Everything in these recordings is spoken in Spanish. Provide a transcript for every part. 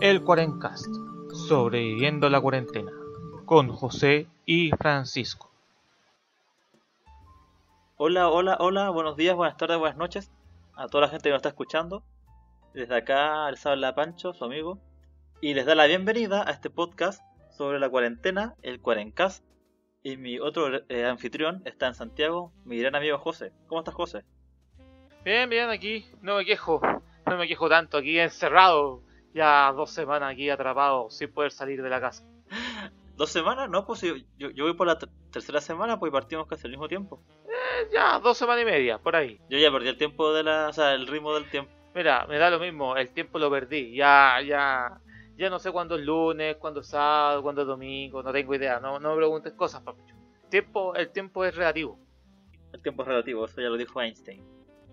El Cuarencast, sobreviviendo la cuarentena, con José y Francisco. Hola, buenos días, buenas tardes, buenas noches a toda la gente que nos está escuchando. Desde acá les habla Pancho, su amigo, y les da la bienvenida a este podcast sobre la cuarentena, El Cuarencast. Y mi otro anfitrión está en Santiago, mi gran amigo José. ¿Cómo estás, José? Bien, aquí, no me quejo tanto, aquí encerrado, ya 2 semanas aquí atrapado, sin poder salir de la casa. ¿2 semanas? No, pues yo voy por la tercera semana, pues partimos casi al mismo tiempo. Ya, 2 semanas y media, por ahí. Yo ya perdí el tiempo el ritmo del tiempo. Mira, me da lo mismo, el tiempo lo perdí, ya no sé cuándo es lunes, cuándo es sábado, cuándo es domingo, no tengo idea, no me preguntes cosas, papucho. El tiempo es relativo. El tiempo es relativo, eso ya lo dijo Einstein.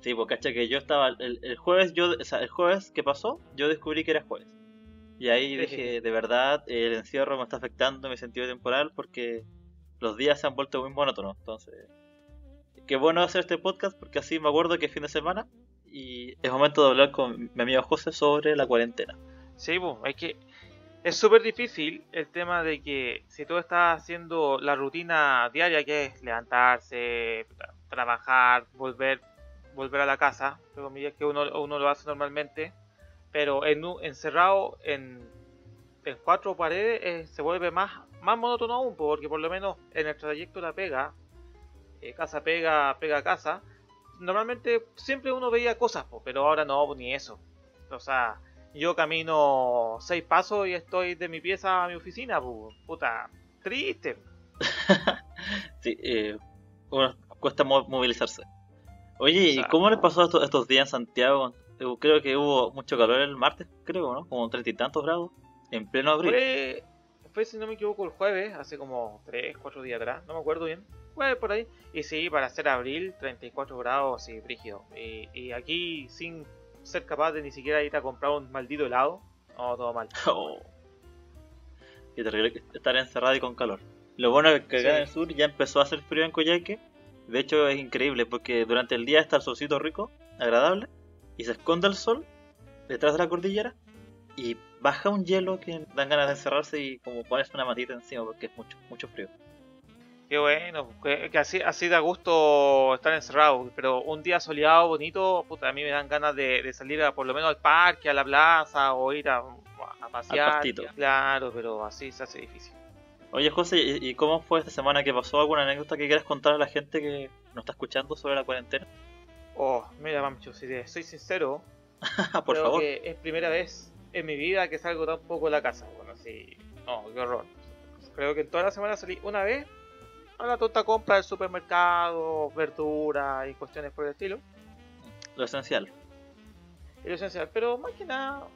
Sí, pues cacha que yo estaba, el jueves que pasó, yo descubrí que era jueves. Y ahí dije, de verdad, el encierro me está afectando mi sentido temporal porque los días se han vuelto muy monótonos. Entonces, qué bueno hacer este podcast porque así me acuerdo que es fin de semana y es momento de hablar con mi amigo José sobre la cuarentena. Sí, pues, es que es súper difícil el tema de que si tú estás haciendo la rutina diaria, que es levantarse, trabajar, volver a la casa, entre comillas, que uno lo hace normalmente, pero encerrado en 4 paredes se vuelve más monótono aún, porque por lo menos en el trayecto la pega, casa pega casa, normalmente siempre uno veía cosas, pero ahora no, ni eso. O sea, yo camino 6 pasos y estoy de mi pieza a mi oficina, puta, triste. Sí, cuesta movilizarse. Oye, ¿y cómo le pasó estos días en Santiago? Creo que hubo mucho calor el martes, creo, ¿no? Como 30 y tantos grados, en pleno abril. Fue, si no me equivoco, el jueves, hace como 3-4 días atrás, no me acuerdo bien. Jueves por ahí. Y sí, para ser abril, 34 grados, sí, brígido. Y aquí, sin ser capaz de ni siquiera ir a comprar un maldito helado, no, todo mal. Oh. Qué terrible estar encerrado y con calor. Lo bueno es que acá en el sur ya empezó a hacer frío en Coyhaique. De hecho es increíble porque durante el día está el solcito rico, agradable, y se esconde el sol detrás de la cordillera y baja un hielo que dan ganas de encerrarse y como ponerse una matita encima porque es mucho frío. Qué bueno, que así da gusto estar encerrado, pero un día soleado, bonito, puta, a mí me dan ganas de salir por lo menos al parque, a la plaza o ir a pasear. Al pastito. Claro, pero así se hace difícil. Oye José, ¿y cómo fue esta semana que pasó? ¿Alguna anécdota que quieras contar a la gente que nos está escuchando sobre la cuarentena? Oh, mira Mancho, si te soy sincero, por favor. Que es primera vez en mi vida que salgo tan poco de la casa. Bueno, sí, no, qué horror. Creo que en toda la semana salí una vez a la tonta compra del supermercado, verduras y cuestiones por el estilo. Lo esencial, pero más que nada...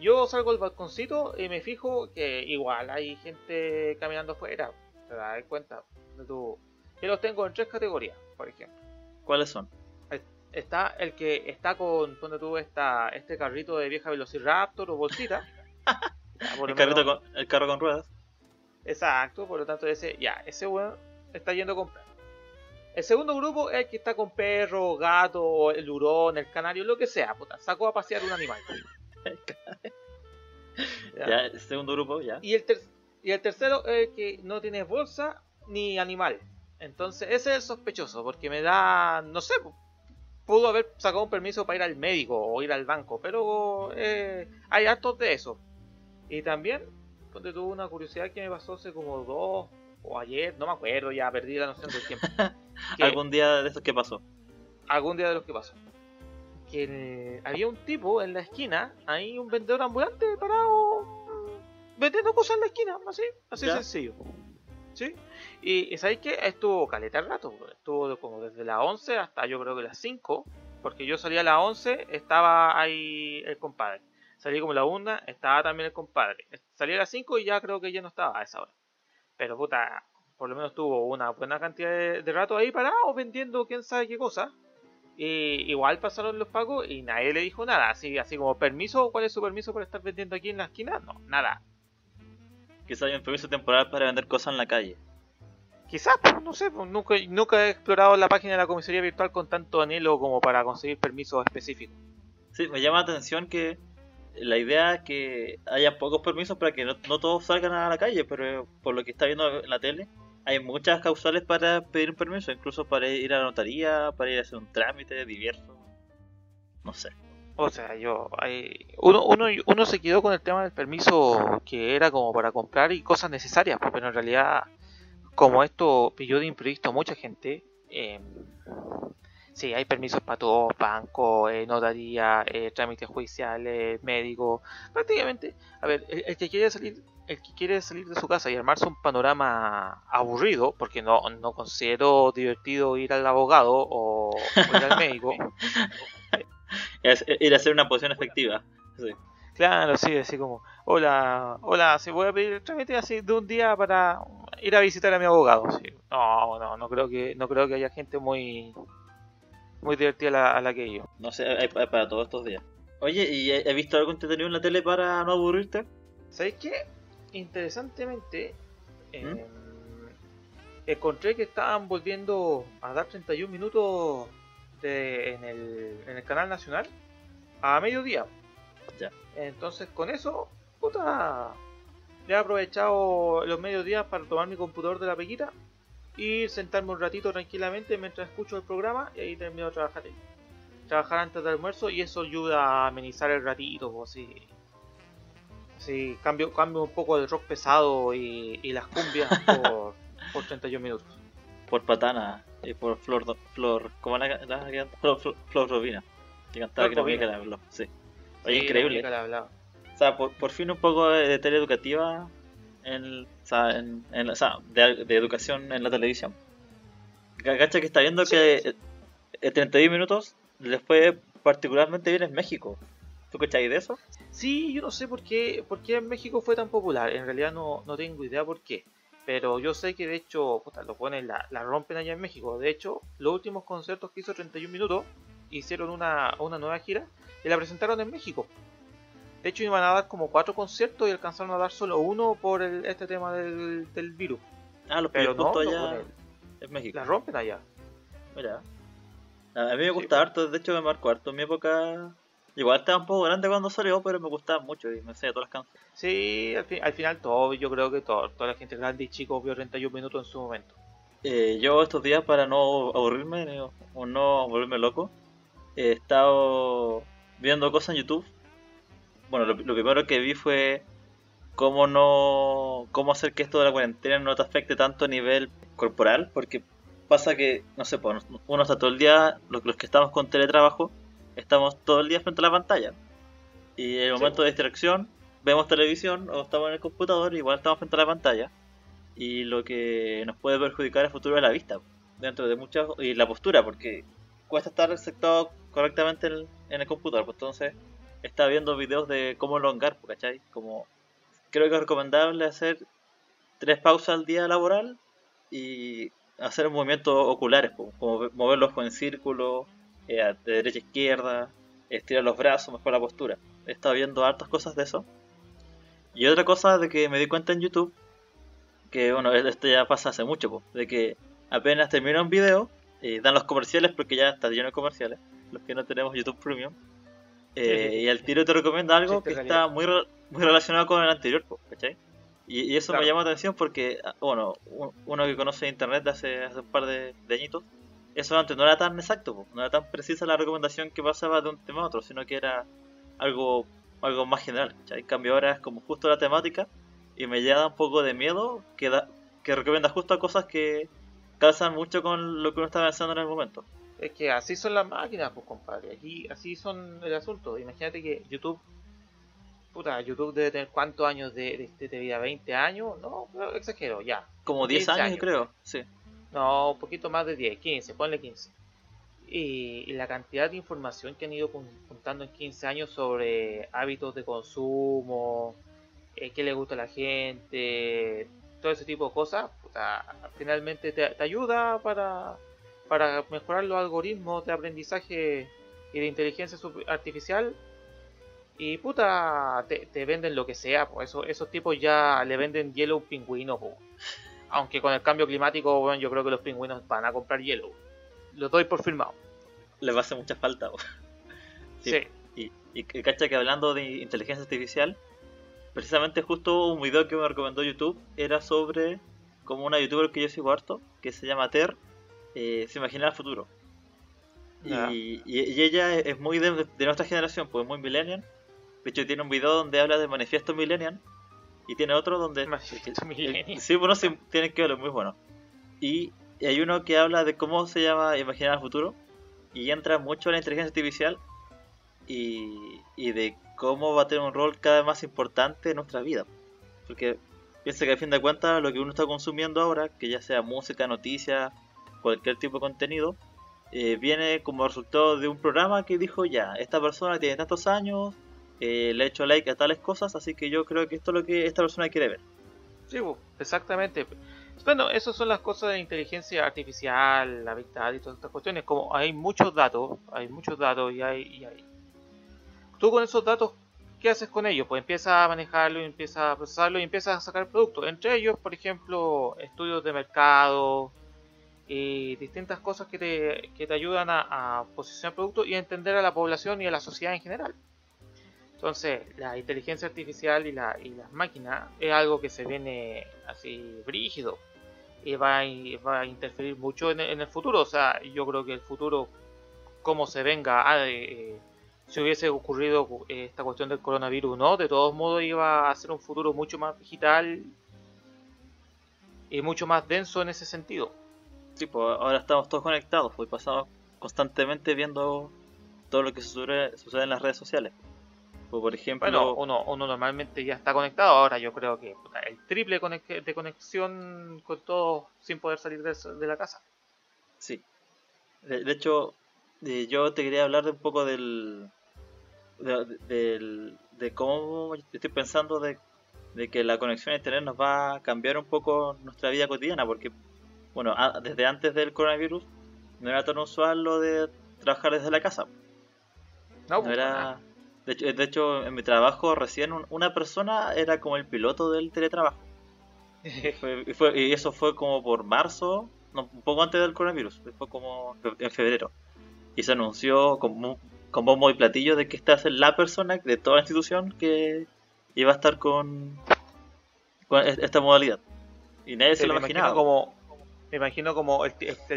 Yo salgo al balconcito y me fijo que igual hay gente caminando afuera, te das cuenta. Yo los tengo en 3 categorías, por ejemplo. ¿Cuáles son? Está el que está con, ponte tú, este carrito de vieja Velociraptor o bolsita. El carro con ruedas. Exacto, por lo tanto ese weón está yendo a comprar. El segundo grupo es el que está con perro, gato, el hurón, el canario, lo que sea, puta, sacó a pasear un animal. Ya, el segundo grupo, ya. Y el tercero es el que no tiene bolsa ni animal. Entonces ese es el sospechoso, porque me da, no sé, pudo haber sacado un permiso para ir al médico o ir al banco, pero hay hartos de eso. Y también, ponte tú, una curiosidad que me pasó hace como 2 o ayer, no me acuerdo, ya perdí la noción del tiempo. Algún día de los que pasó. Que había un tipo en la esquina, ahí un vendedor ambulante parado vendiendo cosas en la esquina, así ¿ya? Sencillo, ¿sí? Y ¿sabéis qué? Estuvo caleta el rato, estuvo como desde las 11 hasta yo creo que las 5, porque yo salí a las 11, estaba ahí el compadre, salí como a la 1, estaba también el compadre, salí a las 5 y ya creo que ya no estaba a esa hora, pero puta, por lo menos tuvo una buena cantidad de rato ahí parado vendiendo quién sabe qué cosa. Y igual pasaron los pagos y nadie le dijo nada, así como permiso, ¿cuál es su permiso para estar vendiendo aquí en la esquina? No, nada. Quizás hay un permiso temporal para vender cosas en la calle. Quizás, pues, no sé, pues, nunca he explorado la página de la comisaría virtual con tanto anhelo como para conseguir permisos específicos. Sí, me llama la atención que la idea es que haya pocos permisos para que no todos salgan a la calle, pero por lo que está viendo en la tele, hay muchas causales para pedir un permiso, incluso para ir a la notaría, para ir a hacer un trámite diverso, no sé. O sea, uno se quedó con el tema del permiso que era como para comprar y cosas necesarias, pero en realidad, como esto pilló de imprevisto a mucha gente, sí, hay permisos para todos, bancos, notaría, trámites judiciales, médicos, prácticamente. A ver, el que quiere salir de su casa y armarse un panorama aburrido, porque no considero divertido ir al abogado o ir al médico. Ir a hacer una posición efectiva. Sí. Claro, sí, así como, hola, si voy a pedir el trámite así de un día para ir a visitar a mi abogado. Sí. No creo que haya gente muy divertida a la que yo. No sé, hay para todos estos días. Oye, ¿y has visto algo entretenido en la tele para no aburrirte? ¿Sabes qué? Interesantemente, encontré que estaban volviendo a dar 31 minutos en el canal nacional a mediodía. Ya. Entonces, con eso, puta, he aprovechado los mediodías para tomar mi computador de la peguita y sentarme un ratito tranquilamente mientras escucho el programa, y ahí termino de trabajar antes del almuerzo, y eso ayuda a amenizar el ratito, así cambio un poco el rock pesado y las cumbias por 31 minutos. Por Patana, y por Flor, como la Flor Robina, que cantaba, que no había que hablarlo, sí. Oye, sí, increíble. O sea, por fin un poco de tele educativa. De educación en la televisión. Gacha que está viendo, sí, que sí. 31 minutos les fue particularmente bien en México. ¿Tú cacháis de eso? Sí, yo no sé por qué en México fue tan popular. En realidad no tengo idea por qué. Pero yo sé que de hecho, los buenos la rompen allá en México. De hecho, los últimos conciertos que hizo 31 minutos hicieron una nueva gira y la presentaron en México. De hecho, iban a dar como 4 conciertos y alcanzaron a dar solo uno por este tema del virus. Ah, los pero justo no, allá en México. La rompen allá. Mira, a mí me gusta harto, de hecho me marcó harto en mi época. Igual estaba un poco grande cuando salió, pero me gustaba mucho y me enseñé todas las canciones. Sí, al final todo, yo creo que toda la gente grande y chico vio 31 minutos en su momento. Yo estos días, para no aburrirme o no volverme loco, he estado viendo cosas en YouTube. Bueno, lo primero que vi fue cómo hacer que esto de la cuarentena no te afecte tanto a nivel corporal, porque pasa que, no sé, uno está todo el día, los que estamos con teletrabajo, estamos todo el día frente a la pantalla. Y en el momento de distracción, vemos televisión o estamos en el computador, igual estamos frente a la pantalla. Y lo que nos puede perjudicar el futuro de la vista, dentro de muchas, y la postura, porque cuesta estar sentado correctamente en el computador, pues entonces... Estaba viendo videos de cómo elongar, ¿cachai? Como, creo que es recomendable hacer 3 pausas al día laboral y hacer movimientos oculares, como mover los ojos en círculo, de derecha a izquierda, estirar los brazos, mejor la postura. He estado viendo hartas cosas de eso. Y otra cosa de que me di cuenta en YouTube, que bueno, esto ya pasa hace mucho, de que apenas termina un video, dan los comerciales, porque ya está lleno de comerciales, los que no tenemos YouTube Premium. Y al tiro te recomienda algo que está muy relacionado con el anterior, ¿cachai? Y eso me llama la atención porque, bueno, uno que conoce internet de hace un par de añitos, eso antes no era tan exacto, no era tan precisa la recomendación que pasaba de un tema a otro, sino que era algo más general, ¿cachai? En cambio ahora es como justo la temática y me da un poco de miedo que recomienda justo a cosas que calzan mucho con lo que uno está pensando en el momento. Es que así son las máquinas, pues compadre, aquí así son el asunto. Imagínate que YouTube debe tener cuántos años de vida, 20 años, no, pero exagero, ya. Como 10 años, yo creo, sí. No, un poquito más de 10, 15, ponle 15. Y la cantidad de información que han ido juntando en 15 años sobre hábitos de consumo, qué le gusta a la gente, todo ese tipo de cosas, finalmente te ayuda para mejorar los algoritmos de aprendizaje y de inteligencia artificial, y te venden lo que sea, pues esos tipos ya le venden hielo a un pingüino, pues. Aunque con el cambio climático, bueno, yo creo que los pingüinos van a comprar hielo, lo doy por firmado, les va a hacer mucha falta, pues. Sí. Y cacha que hablando de inteligencia artificial, precisamente justo un video que me recomendó YouTube era sobre como una youtuber que yo sigo harto, que se llama Ter, se imagina el futuro. Yeah. Y ella es muy de nuestra generación, pues muy millennial. De hecho tiene un video donde habla del manifiesto millennial y tiene otro donde... Manifiesto millennial. Sí, bueno, sí, tienen que verlo, es muy bueno. Y hay uno que habla de cómo se llama imaginar el futuro y entra mucho en la inteligencia artificial y de cómo va a tener un rol cada vez más importante en nuestra vida. Porque piensa que al fin de cuentas lo que uno está consumiendo ahora, que ya sea música, noticias, cualquier tipo de contenido, viene como resultado de un programa que dijo ya, esta persona tiene tantos años, le ha hecho like a tales cosas, así que yo creo que esto es lo que esta persona quiere ver. Sí, exactamente. Bueno, esas son las cosas de inteligencia artificial, la Big Data y todas estas cuestiones. Como hay muchos datos y hay... Tú con esos datos, ¿qué haces con ellos? Pues empiezas a manejarlo, empiezas a procesarlo y empiezas a sacar productos. Entre ellos, por ejemplo, estudios de mercado y distintas cosas que te ayudan a posicionar productos y a entender a la población y a la sociedad en general. Entonces, la inteligencia artificial y las máquinas es algo que se viene así brígido y va a interferir mucho en el futuro. O sea, yo creo que el futuro, como se venga, si hubiese ocurrido esta cuestión del coronavirus, no, de todos modos iba a ser un futuro mucho más digital y mucho más denso en ese sentido. Sí, pues ahora estamos todos conectados, pues pasamos constantemente viendo todo lo que sucede en las redes sociales. Por ejemplo, bueno, uno normalmente ya está conectado, ahora yo creo que el triple de conexión con todo sin poder salir de la casa. Sí. De hecho, yo te quería hablar un poco de cómo estoy pensando de que la conexión a internet nos va a cambiar un poco nuestra vida cotidiana, porque bueno, desde antes del coronavirus no era tan usual lo de trabajar desde la casa. No era... De hecho, en mi trabajo recién una persona era como el piloto del teletrabajo. Y eso fue como por marzo, no, un poco antes del coronavirus, fue como en febrero. Y se anunció con bombo y platillo de que esta es la persona de toda la institución que iba a estar con esta modalidad. Y nadie se lo imaginaba. Me imagino como el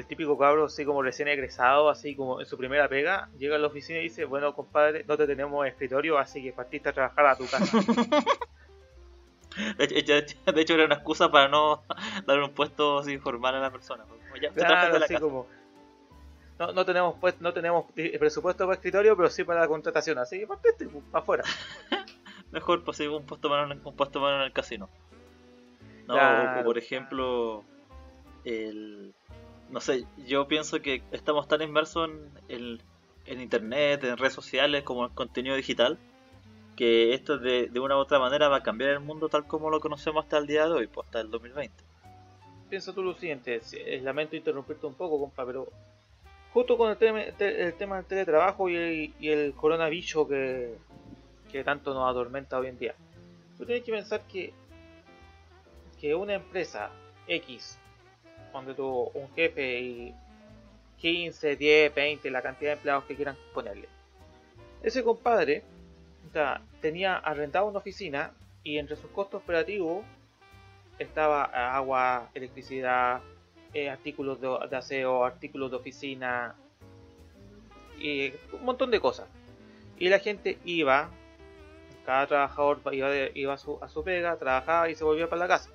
típico cabro así como recién egresado, así como en su primera pega, llega a la oficina y dice, bueno compadre, no te tenemos escritorio, así que partiste a trabajar a tu casa. De hecho era una excusa para no darle un puesto así formal a la persona. Ya, claro, así como, no tenemos presupuesto para escritorio, pero sí para la contratación, así que partiste para afuera. Mejor pues un puesto mano en el casino. No, claro. Por ejemplo... no sé, yo pienso que estamos tan inmersos en internet, en redes sociales, como en contenido digital, que esto de una u otra manera va a cambiar el mundo tal como lo conocemos hasta el día de hoy, pues hasta el 2020. Pienso tú lo siguiente, lamento interrumpirte un poco, compa, pero justo con el tema del teletrabajo y el coronavirus que tanto nos atormenta hoy en día, tú tienes que pensar que una empresa X, donde tuvo un jefe y 15, 10, 20, la cantidad de empleados que quieran ponerle. Ese compadre tenía arrendado una oficina y entre sus costos operativos estaba agua, electricidad, artículos de aseo, artículos de oficina y un montón de cosas. Y la gente iba, cada trabajador iba a su pega, trabajaba y se volvía para la casa.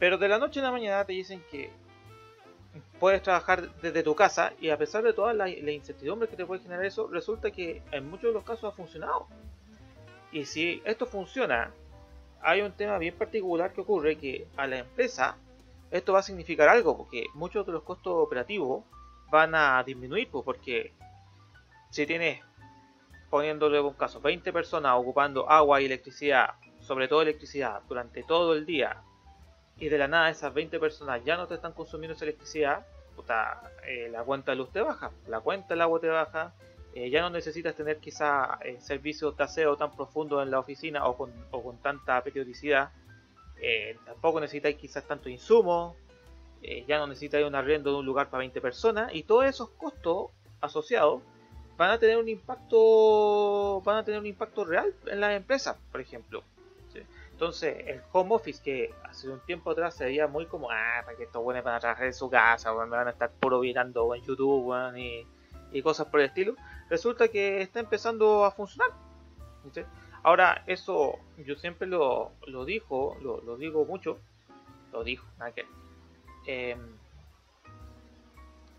Pero de la noche a la mañana te dicen que puedes trabajar desde tu casa y a pesar de toda la incertidumbre que te puede generar eso, resulta que en muchos de los casos ha funcionado. Y si esto funciona, hay un tema bien particular que ocurre, que a la empresa esto va a significar algo, porque muchos de los costos operativos van a disminuir, pues, porque si tienes, poniéndole un caso, 20 personas ocupando agua y electricidad, sobre todo electricidad, durante todo el día, y de la nada esas 20 personas ya no te están consumiendo esa electricidad, la cuenta de luz te baja, la cuenta del agua te baja, ya no necesitas tener quizá servicios de aseo tan profundos en la oficina o con tanta periodicidad, tampoco necesitas quizás tanto insumo, ya no necesitas un arriendo de un lugar para 20 personas, y todos esos costos asociados van a tener un impacto real en las empresas, por ejemplo. ¿Sí? Entonces, el home office, que hace un tiempo atrás se veía muy como, para que estos buenos van a trabajar en su casa, me van a estar puro mirando en YouTube, y cosas por el estilo, resulta que está empezando a funcionar. ¿Sí? Ahora, eso yo siempre lo digo,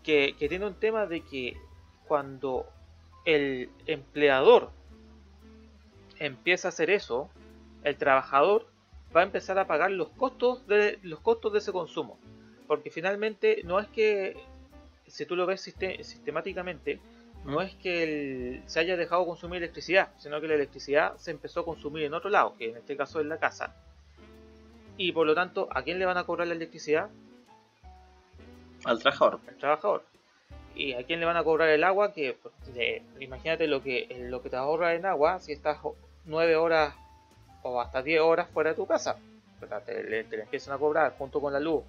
que tiene un tema de que cuando el empleador empieza a hacer eso, el trabajador va a empezar a pagar los costos de ese consumo, porque finalmente no es que, si tú lo ves sistemáticamente, no es que se haya dejado consumir electricidad, sino que la electricidad se empezó a consumir en otro lado, que en este caso es la casa. Y por lo tanto, ¿a quién le van a cobrar la electricidad? Al trabajador. Al trabajador. ¿Y a quién le van a cobrar el agua? Que imagínate lo que te ahorra en agua si estás 9 horas o hasta 10 horas fuera de tu casa. Te empiezan a cobrar junto con la luz.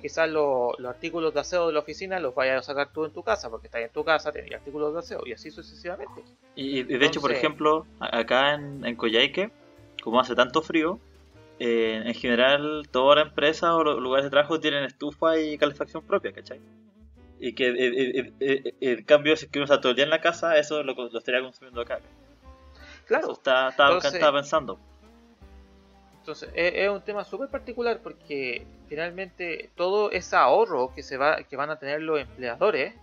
Quizás los artículos de aseo de la oficina los vayas a sacar tú en tu casa, porque estás en tu casa, tenías artículos de aseo, y así sucesivamente. Y de hecho, por ejemplo, acá en Coyhaique, como hace tanto frío, en general todas las empresas o los lugares de trabajo tienen estufa y calefacción propia, ¿cachai? Y que en cambio, si uno está todo el día en la casa, eso lo estaría consumiendo acá. Claro. Estaba pensando. Entonces, es un tema súper particular, porque finalmente todo ese ahorro que van a tener los empleadores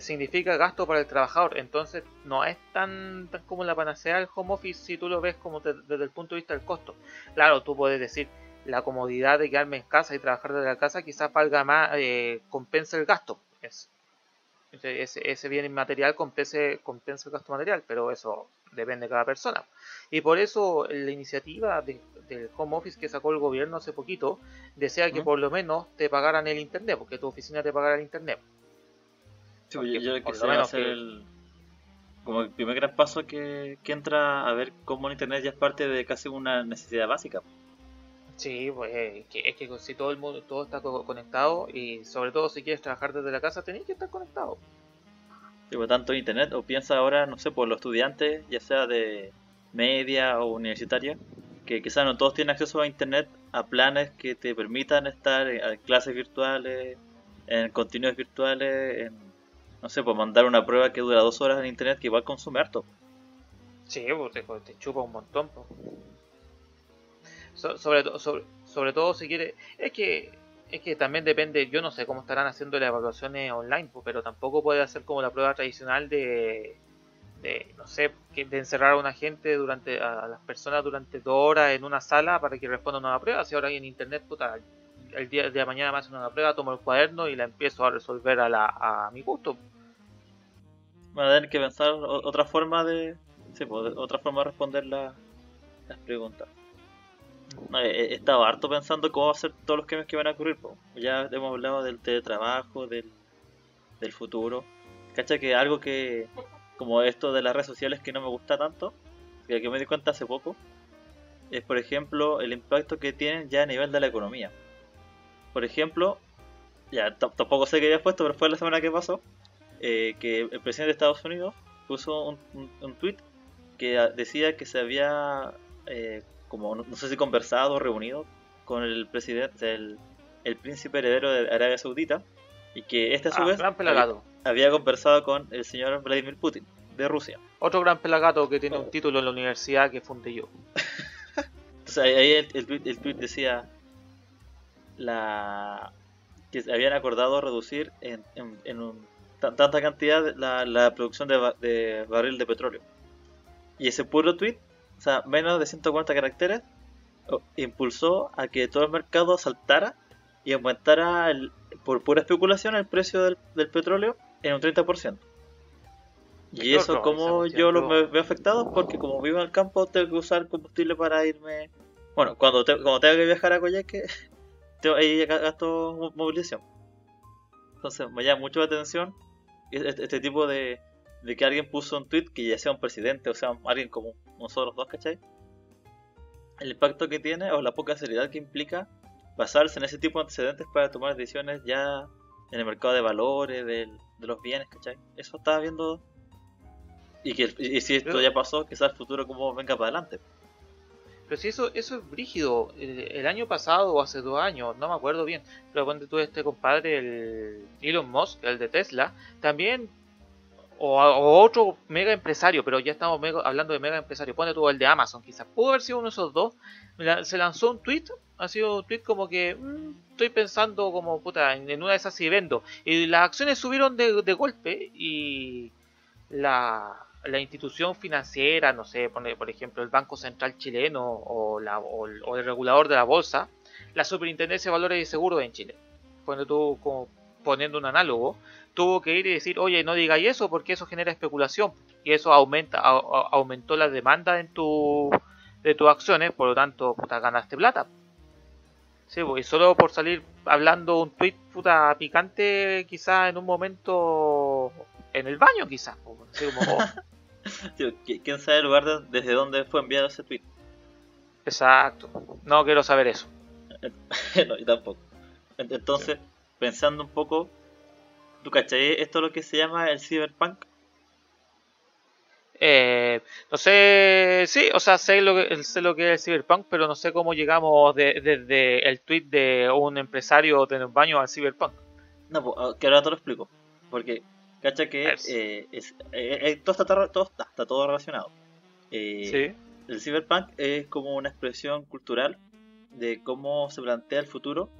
significa gasto para el trabajador. Entonces, no es tan como la panacea del home office si tú lo ves como desde el punto de vista del costo. Claro, tú puedes decir, la comodidad de quedarme en casa y trabajar desde la casa quizás valga más, compensa el gasto. Ese bien inmaterial compensa el gasto material, pero eso depende de cada persona. Y por eso la iniciativa del home office que sacó el gobierno hace poquito desea que por lo menos te pagaran el internet, porque tu oficina te pagara el internet. Sí, yo por lo menos hacer como el primer gran paso que entra a ver cómo el internet ya es parte de casi una necesidad básica. Sí, pues es que si todo está conectado, y sobre todo si quieres trabajar desde la casa, tenés que estar conectado. Sí, por tanto internet, o piensa ahora, no sé, por los estudiantes, ya sea de media o universitaria, que quizás no todos tienen acceso a internet, a planes que te permitan estar en clases virtuales, en contenidos virtuales, no sé, por mandar una prueba que dura 2 horas en internet, que igual consume harto. Sí, pues te chupa un montón, pues. Sobre todo si quiere, es que también depende. Yo no sé cómo estarán haciendo las evaluaciones online, pero tampoco puede hacer como la prueba tradicional de encerrar a una gente a las personas durante 2 horas en una sala para que respondan a una prueba. Si ahora hay en internet, puta, el día de mañana me hacen una prueba, tomo el cuaderno y la empiezo a resolver a mi gusto. Van a tener que pensar otra forma de responder las preguntas. Estaba harto pensando cómo va a ser todos los cambios que van a ocurrir, po. Ya hemos hablado del teletrabajo, del futuro. Cacha que algo que, como esto de las redes sociales, que no me gusta tanto, que me di cuenta hace poco, es por ejemplo el impacto que tienen ya a nivel de la economía. Por ejemplo, ya tampoco sé qué había puesto, pero fue la semana que pasó, que el presidente de Estados Unidos puso un tweet que decía que se había como no sé si conversado o reunido con el presidente, el príncipe heredero de Arabia Saudita, y que este a su vez había conversado con el señor Vladimir Putin de Rusia. Otro gran pelagato que tiene un título en la universidad que fundé yo. Entonces ahí el tweet decía que habían acordado reducir en tanta cantidad la producción de barril de petróleo. Y ese puro tweet, o sea, menos de 140 caracteres, impulsó a que todo el mercado saltara y aumentara por pura especulación el precio del petróleo en un 30%. Y eso, como yo me veo afectado, porque como vivo en el campo tengo que usar combustible para irme. Bueno, cuando tengo que viajar a Coyhaique, ahí gasto movilización. Entonces me llama mucho la atención este tipo de que alguien puso un tweet, que ya sea un presidente o sea alguien como nosotros dos, ¿cachai? El impacto que tiene, o la poca seriedad que implica basarse en ese tipo de antecedentes para tomar decisiones ya en el mercado de valores, de los bienes, ¿cachai? Eso estaba viendo Y si esto ya pasó, quizás el futuro como venga para adelante. Pero si eso es brígido. El año pasado o hace 2 años, no me acuerdo bien, pero cuando tú este compadre, el Elon Musk, el de Tesla, también, o otro mega empresario, pero ya estamos hablando de mega empresario, pone tú el de Amazon, quizás pudo haber sido uno de esos dos, se lanzó un tweet, ha sido un tweet como que estoy pensando como puta, en una de esas si vendo, y las acciones subieron de golpe, y la institución financiera, no sé, pone por ejemplo el Banco Central Chileno o el regulador de la bolsa, la Superintendencia de Valores y Seguros en Chile, cuando tú como poniendo un análogo, tuvo que ir y decir, oye, no digáis eso porque eso genera especulación y eso aumentó la demanda de tus acciones, por lo tanto, puta, ganaste plata. Sí, y solo por salir hablando un tweet puta picante, quizás en un momento en el baño, quizás. Sí, ¿quién sabe el lugar desde dónde fue enviado ese tweet? Exacto. No quiero saber eso. No, yo tampoco. Entonces, sí, pensando un poco, ¿tú cachai esto es lo que se llama el cyberpunk? No sé, sí, o sea, sé lo que es el cyberpunk, pero no sé cómo llegamos desde el tweet de un empresario de un baño al cyberpunk. No, pues, que ahora te lo explico. Porque, cacha que está todo relacionado. ¿Sí? El cyberpunk es como una expresión cultural de cómo se plantea el futuro,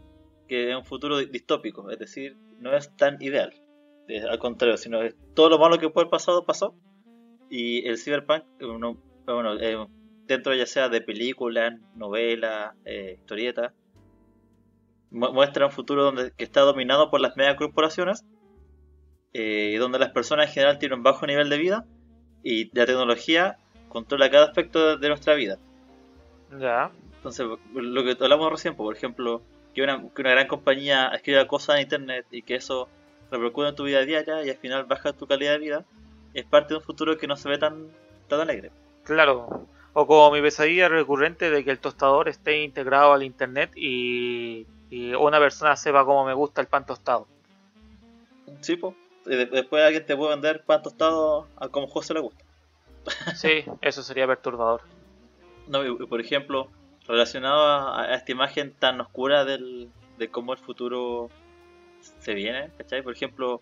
que es un futuro distópico, es decir, no es tan ideal, al contrario, sino es todo lo malo que puede haber pasado, pasó. Y el cyberpunk, dentro ya sea de películas, novelas, historietas, muestra un futuro que está dominado por las megacorporaciones, donde las personas en general tienen un bajo nivel de vida y la tecnología controla cada aspecto de nuestra vida. Ya. Entonces, lo que hablamos recién, por ejemplo, que una gran compañía escriba cosas en internet y que eso repercute en tu vida diaria y al final baja tu calidad de vida, es parte de un futuro que no se ve tan alegre. Claro, o como mi pesadilla recurrente de que el tostador esté integrado al internet y una persona sepa cómo me gusta el pan tostado. Sí, pues, después alguien te puede vender pan tostado a como José le gusta. Sí, eso sería perturbador. No, y por ejemplo, relacionado a esta imagen tan oscura de cómo el futuro se viene, ¿cachai? Por ejemplo,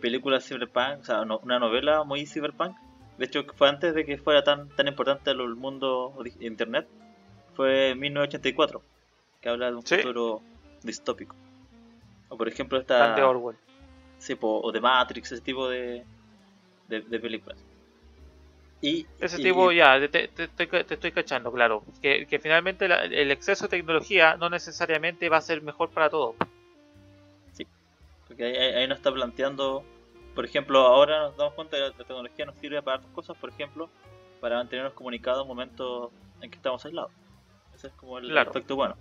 películas cyberpunk, o sea, una novela muy cyberpunk, de hecho fue antes de que fuera tan importante el mundo internet, fue 1984, que habla de un futuro distópico. O por ejemplo esta de Orwell. Sí, o de Matrix, ese tipo de películas. Te estoy cachando, claro, que finalmente el exceso de tecnología no necesariamente va a ser mejor para todos. Sí, porque ahí nos está planteando, por ejemplo, ahora nos damos cuenta que la tecnología nos sirve para dos cosas, por ejemplo, para mantenernos comunicados en momentos en que estamos aislados. Ese es como el aspecto bueno.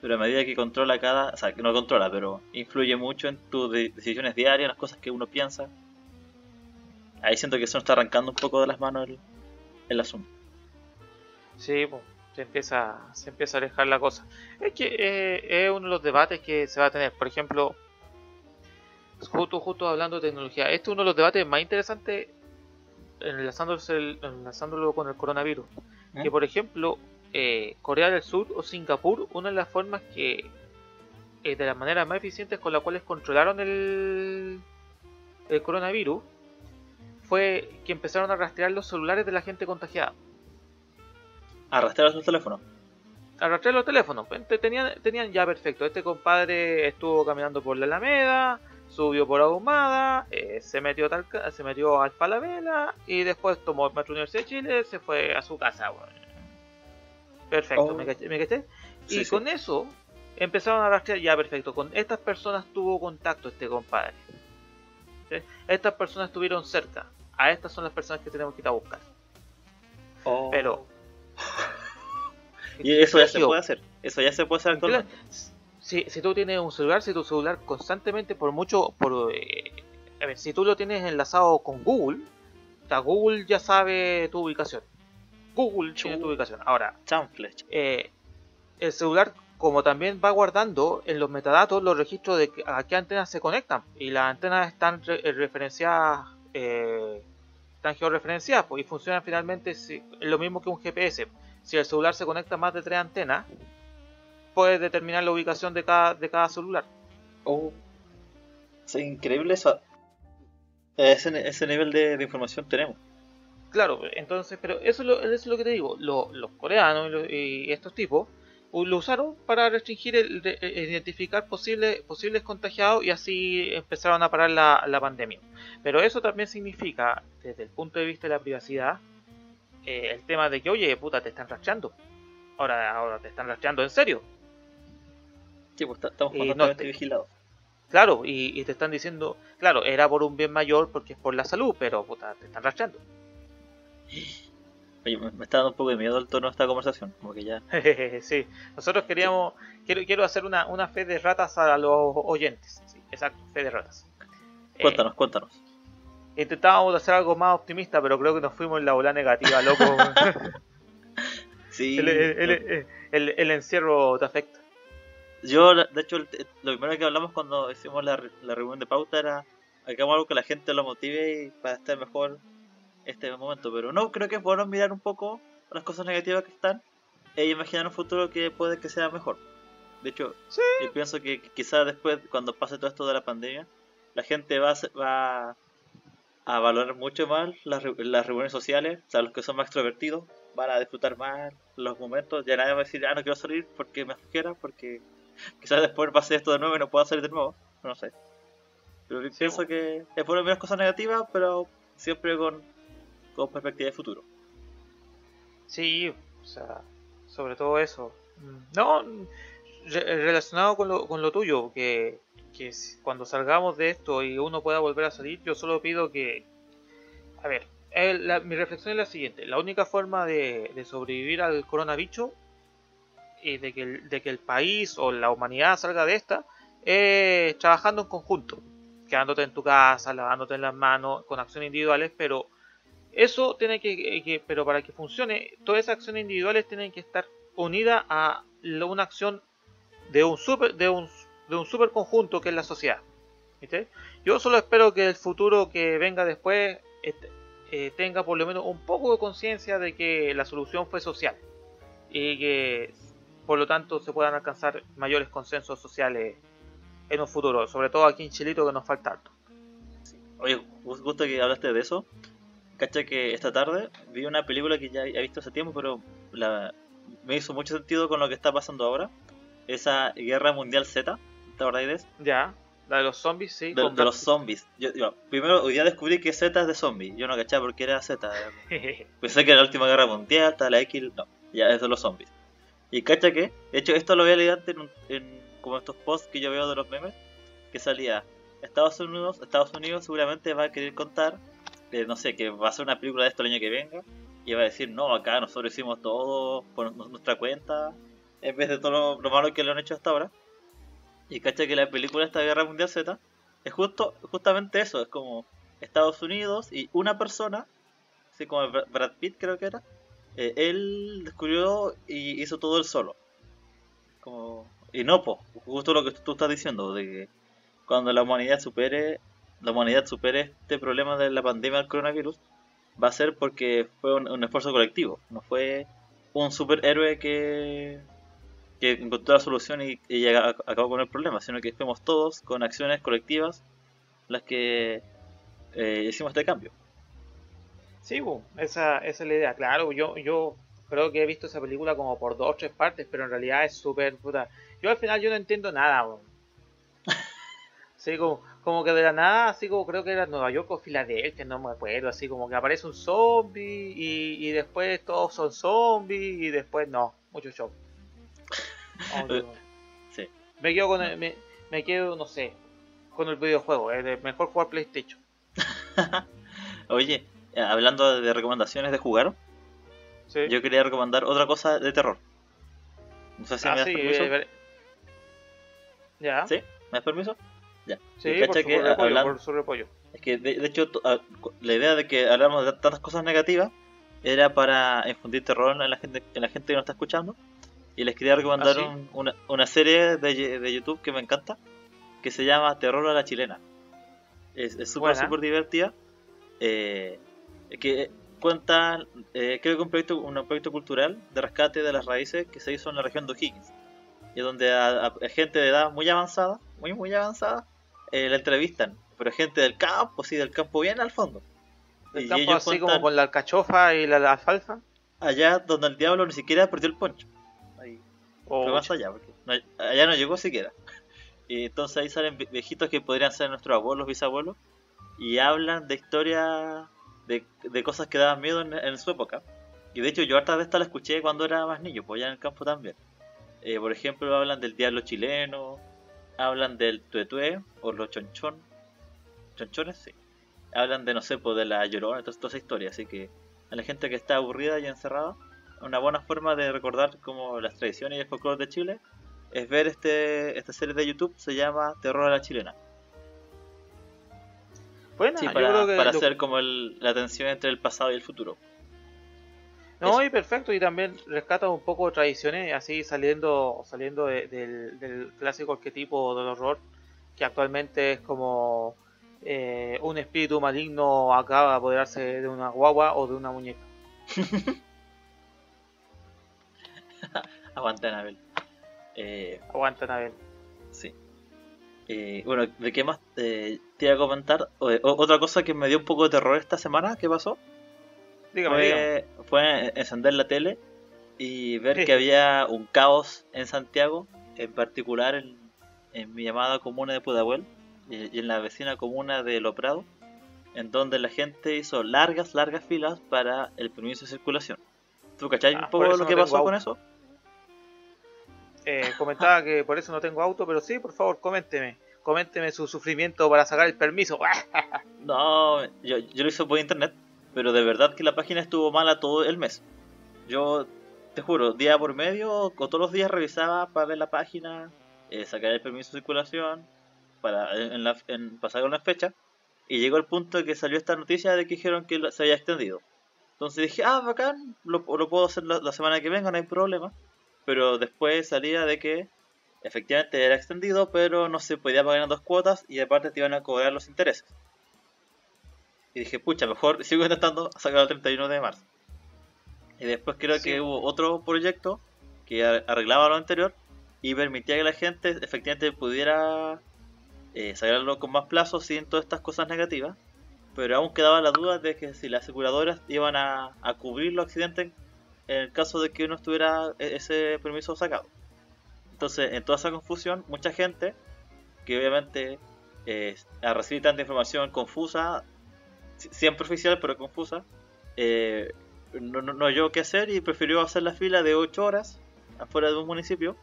Pero a medida que controla o sea, que no controla, pero influye mucho en tus decisiones diarias, las cosas que uno piensa. Ahí siento que eso nos está arrancando un poco de las manos el asunto. Sí, pues, se empieza a alejar la cosa. Es que es uno de los debates que se va a tener. Por ejemplo, justo hablando de tecnología, este es uno de los debates más interesantes enlazándolo con el coronavirus. ¿Eh? Que por ejemplo, Corea del Sur o Singapur, una de las formas que, de las maneras más eficientes con las cuales controlaron el coronavirus, fue que empezaron a rastrear los celulares de la gente contagiada. ¿A rastrear los teléfonos? A rastrear los teléfonos. Tenían ya perfecto. Este compadre estuvo caminando por la Alameda, subió por Ahumada, se metió al Falabella y después tomó el metro Universidad de Chile, se fue a su casa. Bueno. Perfecto, ¿me caché? Sí, y con eso empezaron a rastrear, ya perfecto. Con estas personas tuvo contacto este compadre. ¿Sí? Estas personas estuvieron cerca. A estas son las personas que tenemos que ir a buscar. Oh. Pero y eso ya se puede hacer. Eso ya se puede hacer actualmente. Si tú tienes un celular, si tu celular constantemente, a ver, si tú lo tienes enlazado con Google, Google ya sabe tu ubicación. Google tiene tu ubicación. Ahora, el celular, como también va guardando en los metadatos los registros de a qué antenas se conectan, y las antenas están referenciadas están georreferenciadas, pues, y funcionan finalmente lo mismo que un GPS. Si el celular se conecta a más de 3 antenas, puedes determinar la ubicación de cada celular. Oh, es increíble eso. Ese nivel de información tenemos. Claro, entonces, pero eso es lo que te digo. Los coreanos y estos tipos lo usaron para restringir, identificar posibles contagiados, y así empezaron a parar la pandemia. Pero eso también significa, desde el punto de vista de la privacidad, el tema de que, oye, puta, te están rastreando. Ahora te están rastreando en serio. Sí, pues estamos completamente vigilados. Claro, y te están diciendo, claro, era por un bien mayor porque es por la salud, pero puta, te están rastreando. Oye, me está dando un poco de miedo el tono de esta conversación, como que ya... Sí, nosotros queríamos... Quiero hacer una fe de ratas a los oyentes. Sí, exacto, fe de ratas. Cuéntanos. Intentábamos hacer algo más optimista, pero creo que nos fuimos en la ola negativa, loco. Sí. El encierro te afecta. Yo, de hecho, lo primero que hablamos cuando hicimos la reunión de pauta era... Hagamos algo que la gente lo motive y para estar mejor... este momento, pero no, creo que es bueno mirar un poco las cosas negativas que están e imaginar un futuro que puede que sea mejor. De hecho, sí. Yo pienso que quizás después, cuando pase todo esto de la pandemia, la gente va a valorar mucho más las reuniones sociales. O sea, los que son más extrovertidos van a disfrutar más los momentos. Ya nadie va a decir, no quiero salir porque me afligiera, porque quizás después pase esto de nuevo y no pueda salir de nuevo. No sé. Pero sí, pienso que es bueno mirar las cosas negativas, pero siempre con perspectiva de futuro. Sí, o sea, sobre todo eso. No, relacionado con lo tuyo, que cuando salgamos de esto y uno pueda volver a salir, yo solo pido que... A ver, mi reflexión es la siguiente. La única forma de sobrevivir al coronavirus y de que el país o la humanidad salga de esta es trabajando en conjunto. Quedándote en tu casa, lavándote las manos, con acciones individuales, pero... Eso tiene que pero para que funcione, todas esas acciones individuales tienen que estar unidas a una acción de un super conjunto que es la sociedad. ¿Viste? Yo solo espero que el futuro que venga después tenga por lo menos un poco de conciencia de que la solución fue social y que por lo tanto se puedan alcanzar mayores consensos sociales en un futuro, sobre todo aquí en Chilito que nos falta harto. Oye, gusto que hablaste de eso. Cacha que esta tarde vi una película que ya he visto hace tiempo, pero me hizo mucho sentido con lo que está pasando ahora. Esa Guerra Mundial Z, ¿te acordás de eso? Ya, la de los zombies, sí. De los zombies. Yo, primero, hoy día descubrí que Z es de zombies. Yo no cachaba porque era Z. Pensé que era la última guerra mundial, tal, la X, no. Ya, es de los zombies. Y cacha que, de hecho, esto lo veía leer antes en como estos posts que yo veo de los memes, que salía, Estados Unidos seguramente va a querer contar... no sé, que va a hacer una película de esto el año que venga y va a decir, no, acá nosotros hicimos todo por nuestra cuenta en vez de todo lo malo que le han hecho hasta ahora. Y cacha que la película de esta Guerra Mundial Z es justamente eso, es como Estados Unidos y una persona, así como Brad Pitt creo que era, él descubrió y hizo todo él solo. Como, y no, po, justo lo que tú estás diciendo, de que cuando la humanidad supere este problema de la pandemia del coronavirus, va a ser porque fue un esfuerzo colectivo. No fue un superhéroe que encontró la solución y acabó con el problema, sino que fuimos todos con acciones colectivas las que hicimos este cambio. Sí, esa es la idea. Claro, yo creo que he visto esa película como por 2 o 3 partes, pero en realidad es súper puta. Yo al final no entiendo nada, bro. Sí, como que de la nada, así como creo que era Nueva York o Filadelfia, no me acuerdo, así como que aparece un zombie y después todos son zombies y después no, mucho show. Sí. Me quedo con no sé, con el videojuego, es mejor jugar PlayStation. Oye, hablando de recomendaciones de jugar, sí. Yo quería recomendar otra cosa de terror. No sé si me das permiso. ¿Ya? ¿Sí? ¿Me das permiso? Ya. Sí, por su repollo. Es que de hecho la idea de que hablamos de tantas cosas negativas era para infundir terror en la gente que nos está escuchando. Y les quería recomendar una serie de YouTube que me encanta, que se llama Terror a la Chilena. Es súper divertida. que cuenta, creo que un proyecto cultural de rescate de las raíces que se hizo en la región de O'Higgins, y donde a gente de edad muy avanzada, muy avanzada, la entrevistan, pero gente del campo, sí, del campo bien al fondo. El campo así como con la alcachofa y la alfalfa. Allá donde el diablo ni siquiera perdió el poncho. Ahí. Pero más allá, porque allá no llegó siquiera. Y entonces ahí salen viejitos que podrían ser nuestros abuelos, bisabuelos, y hablan de historias, de cosas que daban miedo en su época. Y de hecho yo harta vez la escuché cuando era más niño, pues allá en el campo también. Por ejemplo, hablan del diablo chileno, hablan del tuetué o los chonchones, sí. Hablan de, no sé, pues de la llorona, toda esa historia. Así que a la gente que está aburrida y encerrada, una buena forma de recordar como las tradiciones y el folclore de Chile es ver esta serie de YouTube, se llama Terror a la Chilena. Bueno, sí, para hacer como la tensión entre el pasado y el futuro. No, eso. Y perfecto, y también rescata un poco de tradiciones, así saliendo del clásico arquetipo del horror, que actualmente es como un espíritu maligno acaba de apoderarse de una guagua o de una muñeca. Aguanta, Anabel. Aguanta, Anabel. Sí. Bueno, ¿de qué más te iba a comentar? Otra cosa que me dio un poco de terror esta semana, ¿qué pasó? Dígame. Fue encender la tele y ver que había un caos en Santiago, en particular en mi llamada comuna de Pudahuel y en la vecina comuna de Lo Prado, en donde la gente hizo largas filas para el permiso de circulación. ¿Tú cachai un poco lo que pasó con eso? Comentaba que por eso no tengo auto, pero sí, por favor, coménteme su sufrimiento para sacar el permiso. No, yo lo hice por internet, pero de verdad que la página estuvo mala todo el mes. Yo te juro, día por medio, todos los días revisaba para ver la página, sacar el permiso de circulación, para pasar una fecha, y llegó el punto de que salió esta noticia de que dijeron que se había extendido. Entonces dije, bacán, lo puedo hacer la semana que venga, no hay problema. Pero después salía de que efectivamente era extendido, pero no se podía pagar en dos cuotas y aparte te iban a cobrar los intereses. Y dije, pucha, mejor sigo intentando sacar el 31 de marzo. Y después creo que hubo otro proyecto que arreglaba lo anterior y permitía que la gente efectivamente pudiera sacarlo con más plazo sin todas estas cosas negativas. Pero aún quedaba la duda de que si las aseguradoras iban a cubrir los accidentes en el caso de que uno estuviera ese permiso sacado. Entonces, en toda esa confusión, mucha gente que obviamente a recibir tanta información confusa, siempre oficial pero confusa, no halló qué hacer y prefirió hacer la fila de 8 horas afuera de un municipio,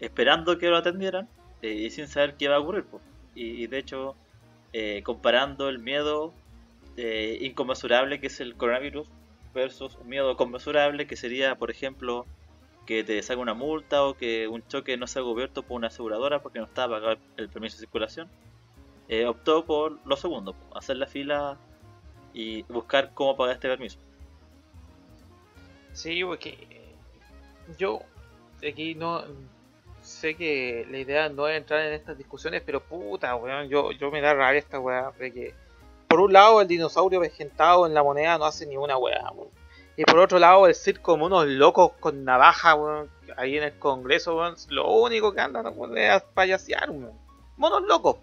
esperando que lo atendieran y sin saber qué iba a ocurrir, pues. Y de hecho, comparando el miedo inconmensurable que es el coronavirus versus un miedo conmensurable que sería, por ejemplo, que te salga una multa o que un choque no sea cubierto por una aseguradora porque no estaba pagado el permiso de circulación, optó por lo segundo, hacer la fila y buscar cómo pagar este permiso. Sí, porque yo aquí no sé, que la idea no es entrar en estas discusiones, pero puta, weón, yo me da rabia esta weá, porque por un lado el dinosaurio vegetado en la moneda no hace ni una weá, weón. Y por otro lado el circo como unos locos con navaja, weón, ahí en el Congreso, weón, lo único que andan, weón, es payasear, weón. Monos locos.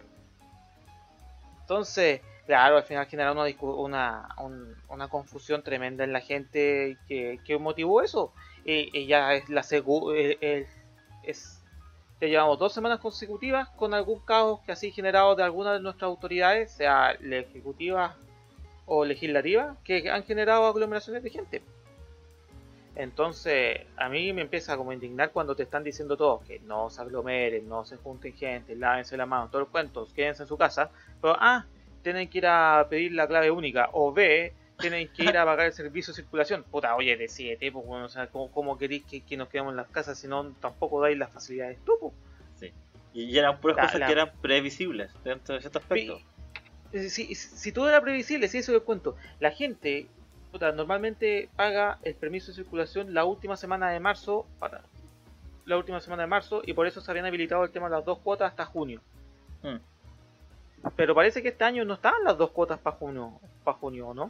Entonces, claro, al final genera una confusión tremenda en la gente que motivó eso. Y ya es la ya llevamos 2 semanas consecutivas con algún caos que así generado de alguna de nuestras autoridades, sea la ejecutiva o legislativa, que han generado aglomeraciones de gente. Entonces, a mí me empieza como a indignar cuando te están diciendo todos que no se aglomeren, no se junten gente, lávense la mano, todos los cuentos, quédense en su casa, pero tienen que ir a pedir la clave única, o B, tienen que ir a pagar el servicio de circulación. Puta, oye, de 7, pues, bueno, o sea, ¿cómo queréis que nos quedemos en las casas si no tampoco dais las facilidades tú, pues? Sí, y eran puras cosas que eran previsibles dentro de cierto aspecto. Si todo era previsible, si eso es el cuento. La gente, puta, normalmente paga el permiso de circulación la última semana de marzo, y por eso se habían habilitado el tema de las 2 cuotas hasta junio. Pero parece que este año no estaban las 2 cuotas para junio, ¿no?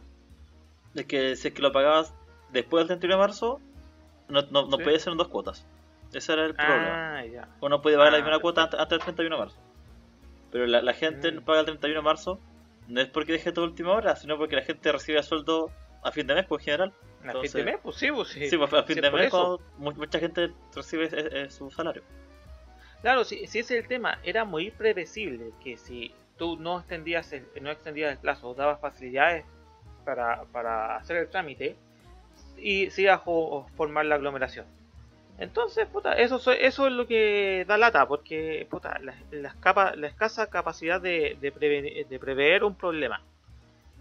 de que si es que lo pagabas después del 31 de marzo, no podía ser en dos cuotas. Ese era el problema. Ya. Uno puede pagar la primera cuota antes del 31 de marzo. Pero la gente no paga el 31 de marzo, no es porque deje toda última hora, sino porque la gente recibe sueldo a fin de mes, pues en general. Entonces, ¿a fin de mes? Pues sí, pues sí. Sí, pues a fin de mes mucha gente recibe su salario. Claro, si ese es el tema, era muy predecible que si tú no extendías el plazo, dabas facilidades para hacer el trámite y se iba a formar la aglomeración. Entonces, eso es lo que da lata, porque la escasa capacidad de prever un problema.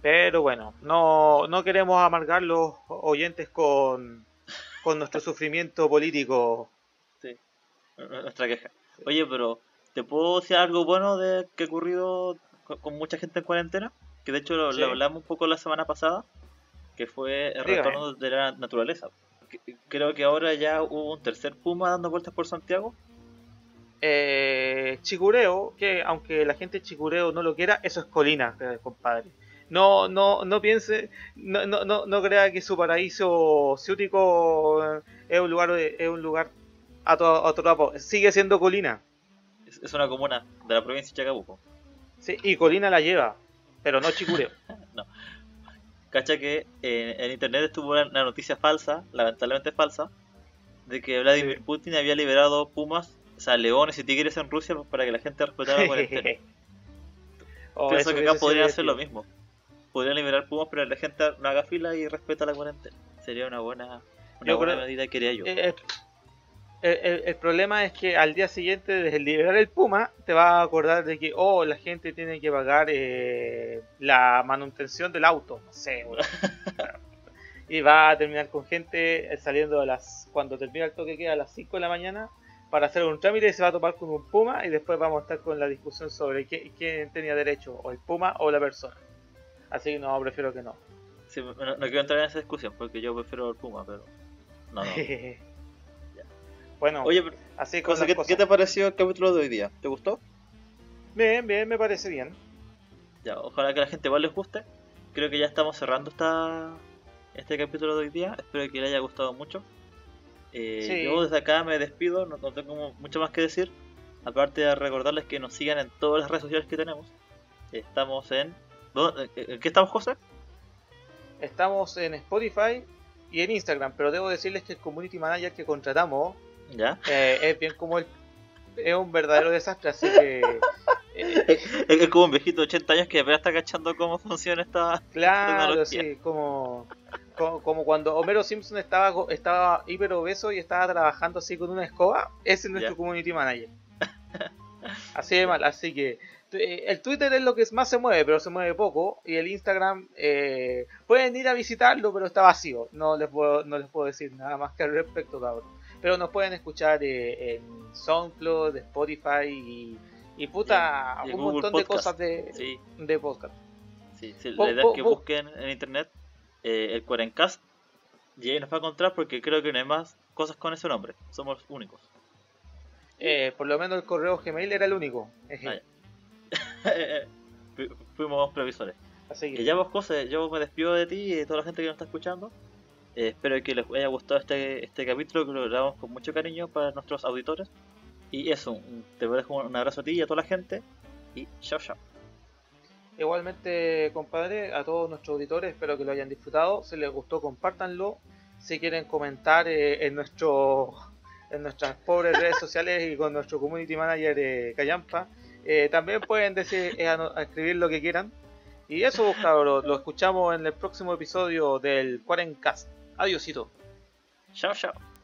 Pero bueno, no queremos amargar los oyentes con nuestro sufrimiento político. Sí, nuestra queja. Oye, pero ¿te puedo decir algo bueno de que ha ocurrido con mucha gente en cuarentena? Que de hecho lo hablamos un poco la semana pasada, que fue el retorno de la naturaleza. Creo que ahora ya hubo un tercer puma dando vueltas por Santiago. Chicureo, que aunque la gente de Chicureo no lo quiera, eso es colina, compadre. No piense, no crea que su paraíso ciútico es un lugar a todo trapo. Sigue siendo colina. Es una comuna de la provincia de Chacabuco. Sí, y colina la lleva, pero no Chicureo. No. Cacha que en internet estuvo una noticia falsa, lamentablemente falsa, de que Vladimir Putin había liberado pumas, o sea, leones y tigres en Rusia para que la gente respetara la cuarentena. Pienso que acá podrían hacer lo mismo. Podrían liberar pumas, pero la gente no haga fila y respeta la cuarentena. Sería una buena medida, quería yo. El problema es que al día siguiente, desde liberar el puma, te vas a acordar de que la gente tiene que pagar la manutención del auto, no sé, y va a terminar con gente saliendo cuando termina el toque queda a las 5 de la mañana para hacer un trámite y se va a topar con un puma, y después vamos a estar con la discusión sobre quién tenía derecho, o el puma o la persona. Así que no, prefiero que no. Sí, no quiero entrar en esa discusión porque yo prefiero el puma, pero no. Bueno, oye, pero, así ¿qué te pareció el capítulo de hoy día? ¿Te gustó? Bien, me parece bien. Ya, ojalá que a la gente igual les guste. Creo que ya estamos cerrando este capítulo de hoy día. Espero que les haya gustado mucho. Yo desde acá me despido, no tengo mucho más que decir. Aparte de recordarles que nos sigan en todas las redes sociales que tenemos. Estamos ¿en qué estamos, José? Estamos en Spotify y en Instagram, pero debo decirles que el community manager que contratamos... ¿Ya? Es bien como es un verdadero desastre, así que es como un viejito de 80 años que apenas está cachando cómo funciona esta tecnología. Sí, como cuando Homero Simpson estaba hiper obeso y estaba trabajando así con una escoba. Ese es nuestro community manager. Así de mal, así que el Twitter es lo que más se mueve, pero se mueve poco, y el Instagram pueden ir a visitarlo, pero está vacío. No les puedo decir nada más que al respecto de ahora. Pero nos pueden escuchar en SoundCloud, Spotify y y un montón de cosas de podcast. Sí, la idea es que busquen en internet el Cuarencast y ahí nos va a encontrar, porque creo que no hay más cosas con ese nombre. Somos los únicos. Por lo menos el correo Gmail era el único. Fuimos previsores. Así que ya vos, José, yo me despido de ti y de toda la gente que nos está escuchando. Espero que les haya gustado este capítulo, que lo grabamos con mucho cariño para nuestros auditores. Y eso, te dejo un abrazo a ti y a toda la gente. Y chao, chao. Igualmente, compadre, a todos nuestros auditores, espero que lo hayan disfrutado. Si les gustó, compártanlo. Si quieren comentar en nuestras pobres redes sociales y con nuestro community manager Callampa, también pueden decir, escribir lo que quieran. Y eso, cabros, lo escuchamos en el próximo episodio del Cuarencast. Adiósito. Chao, chao.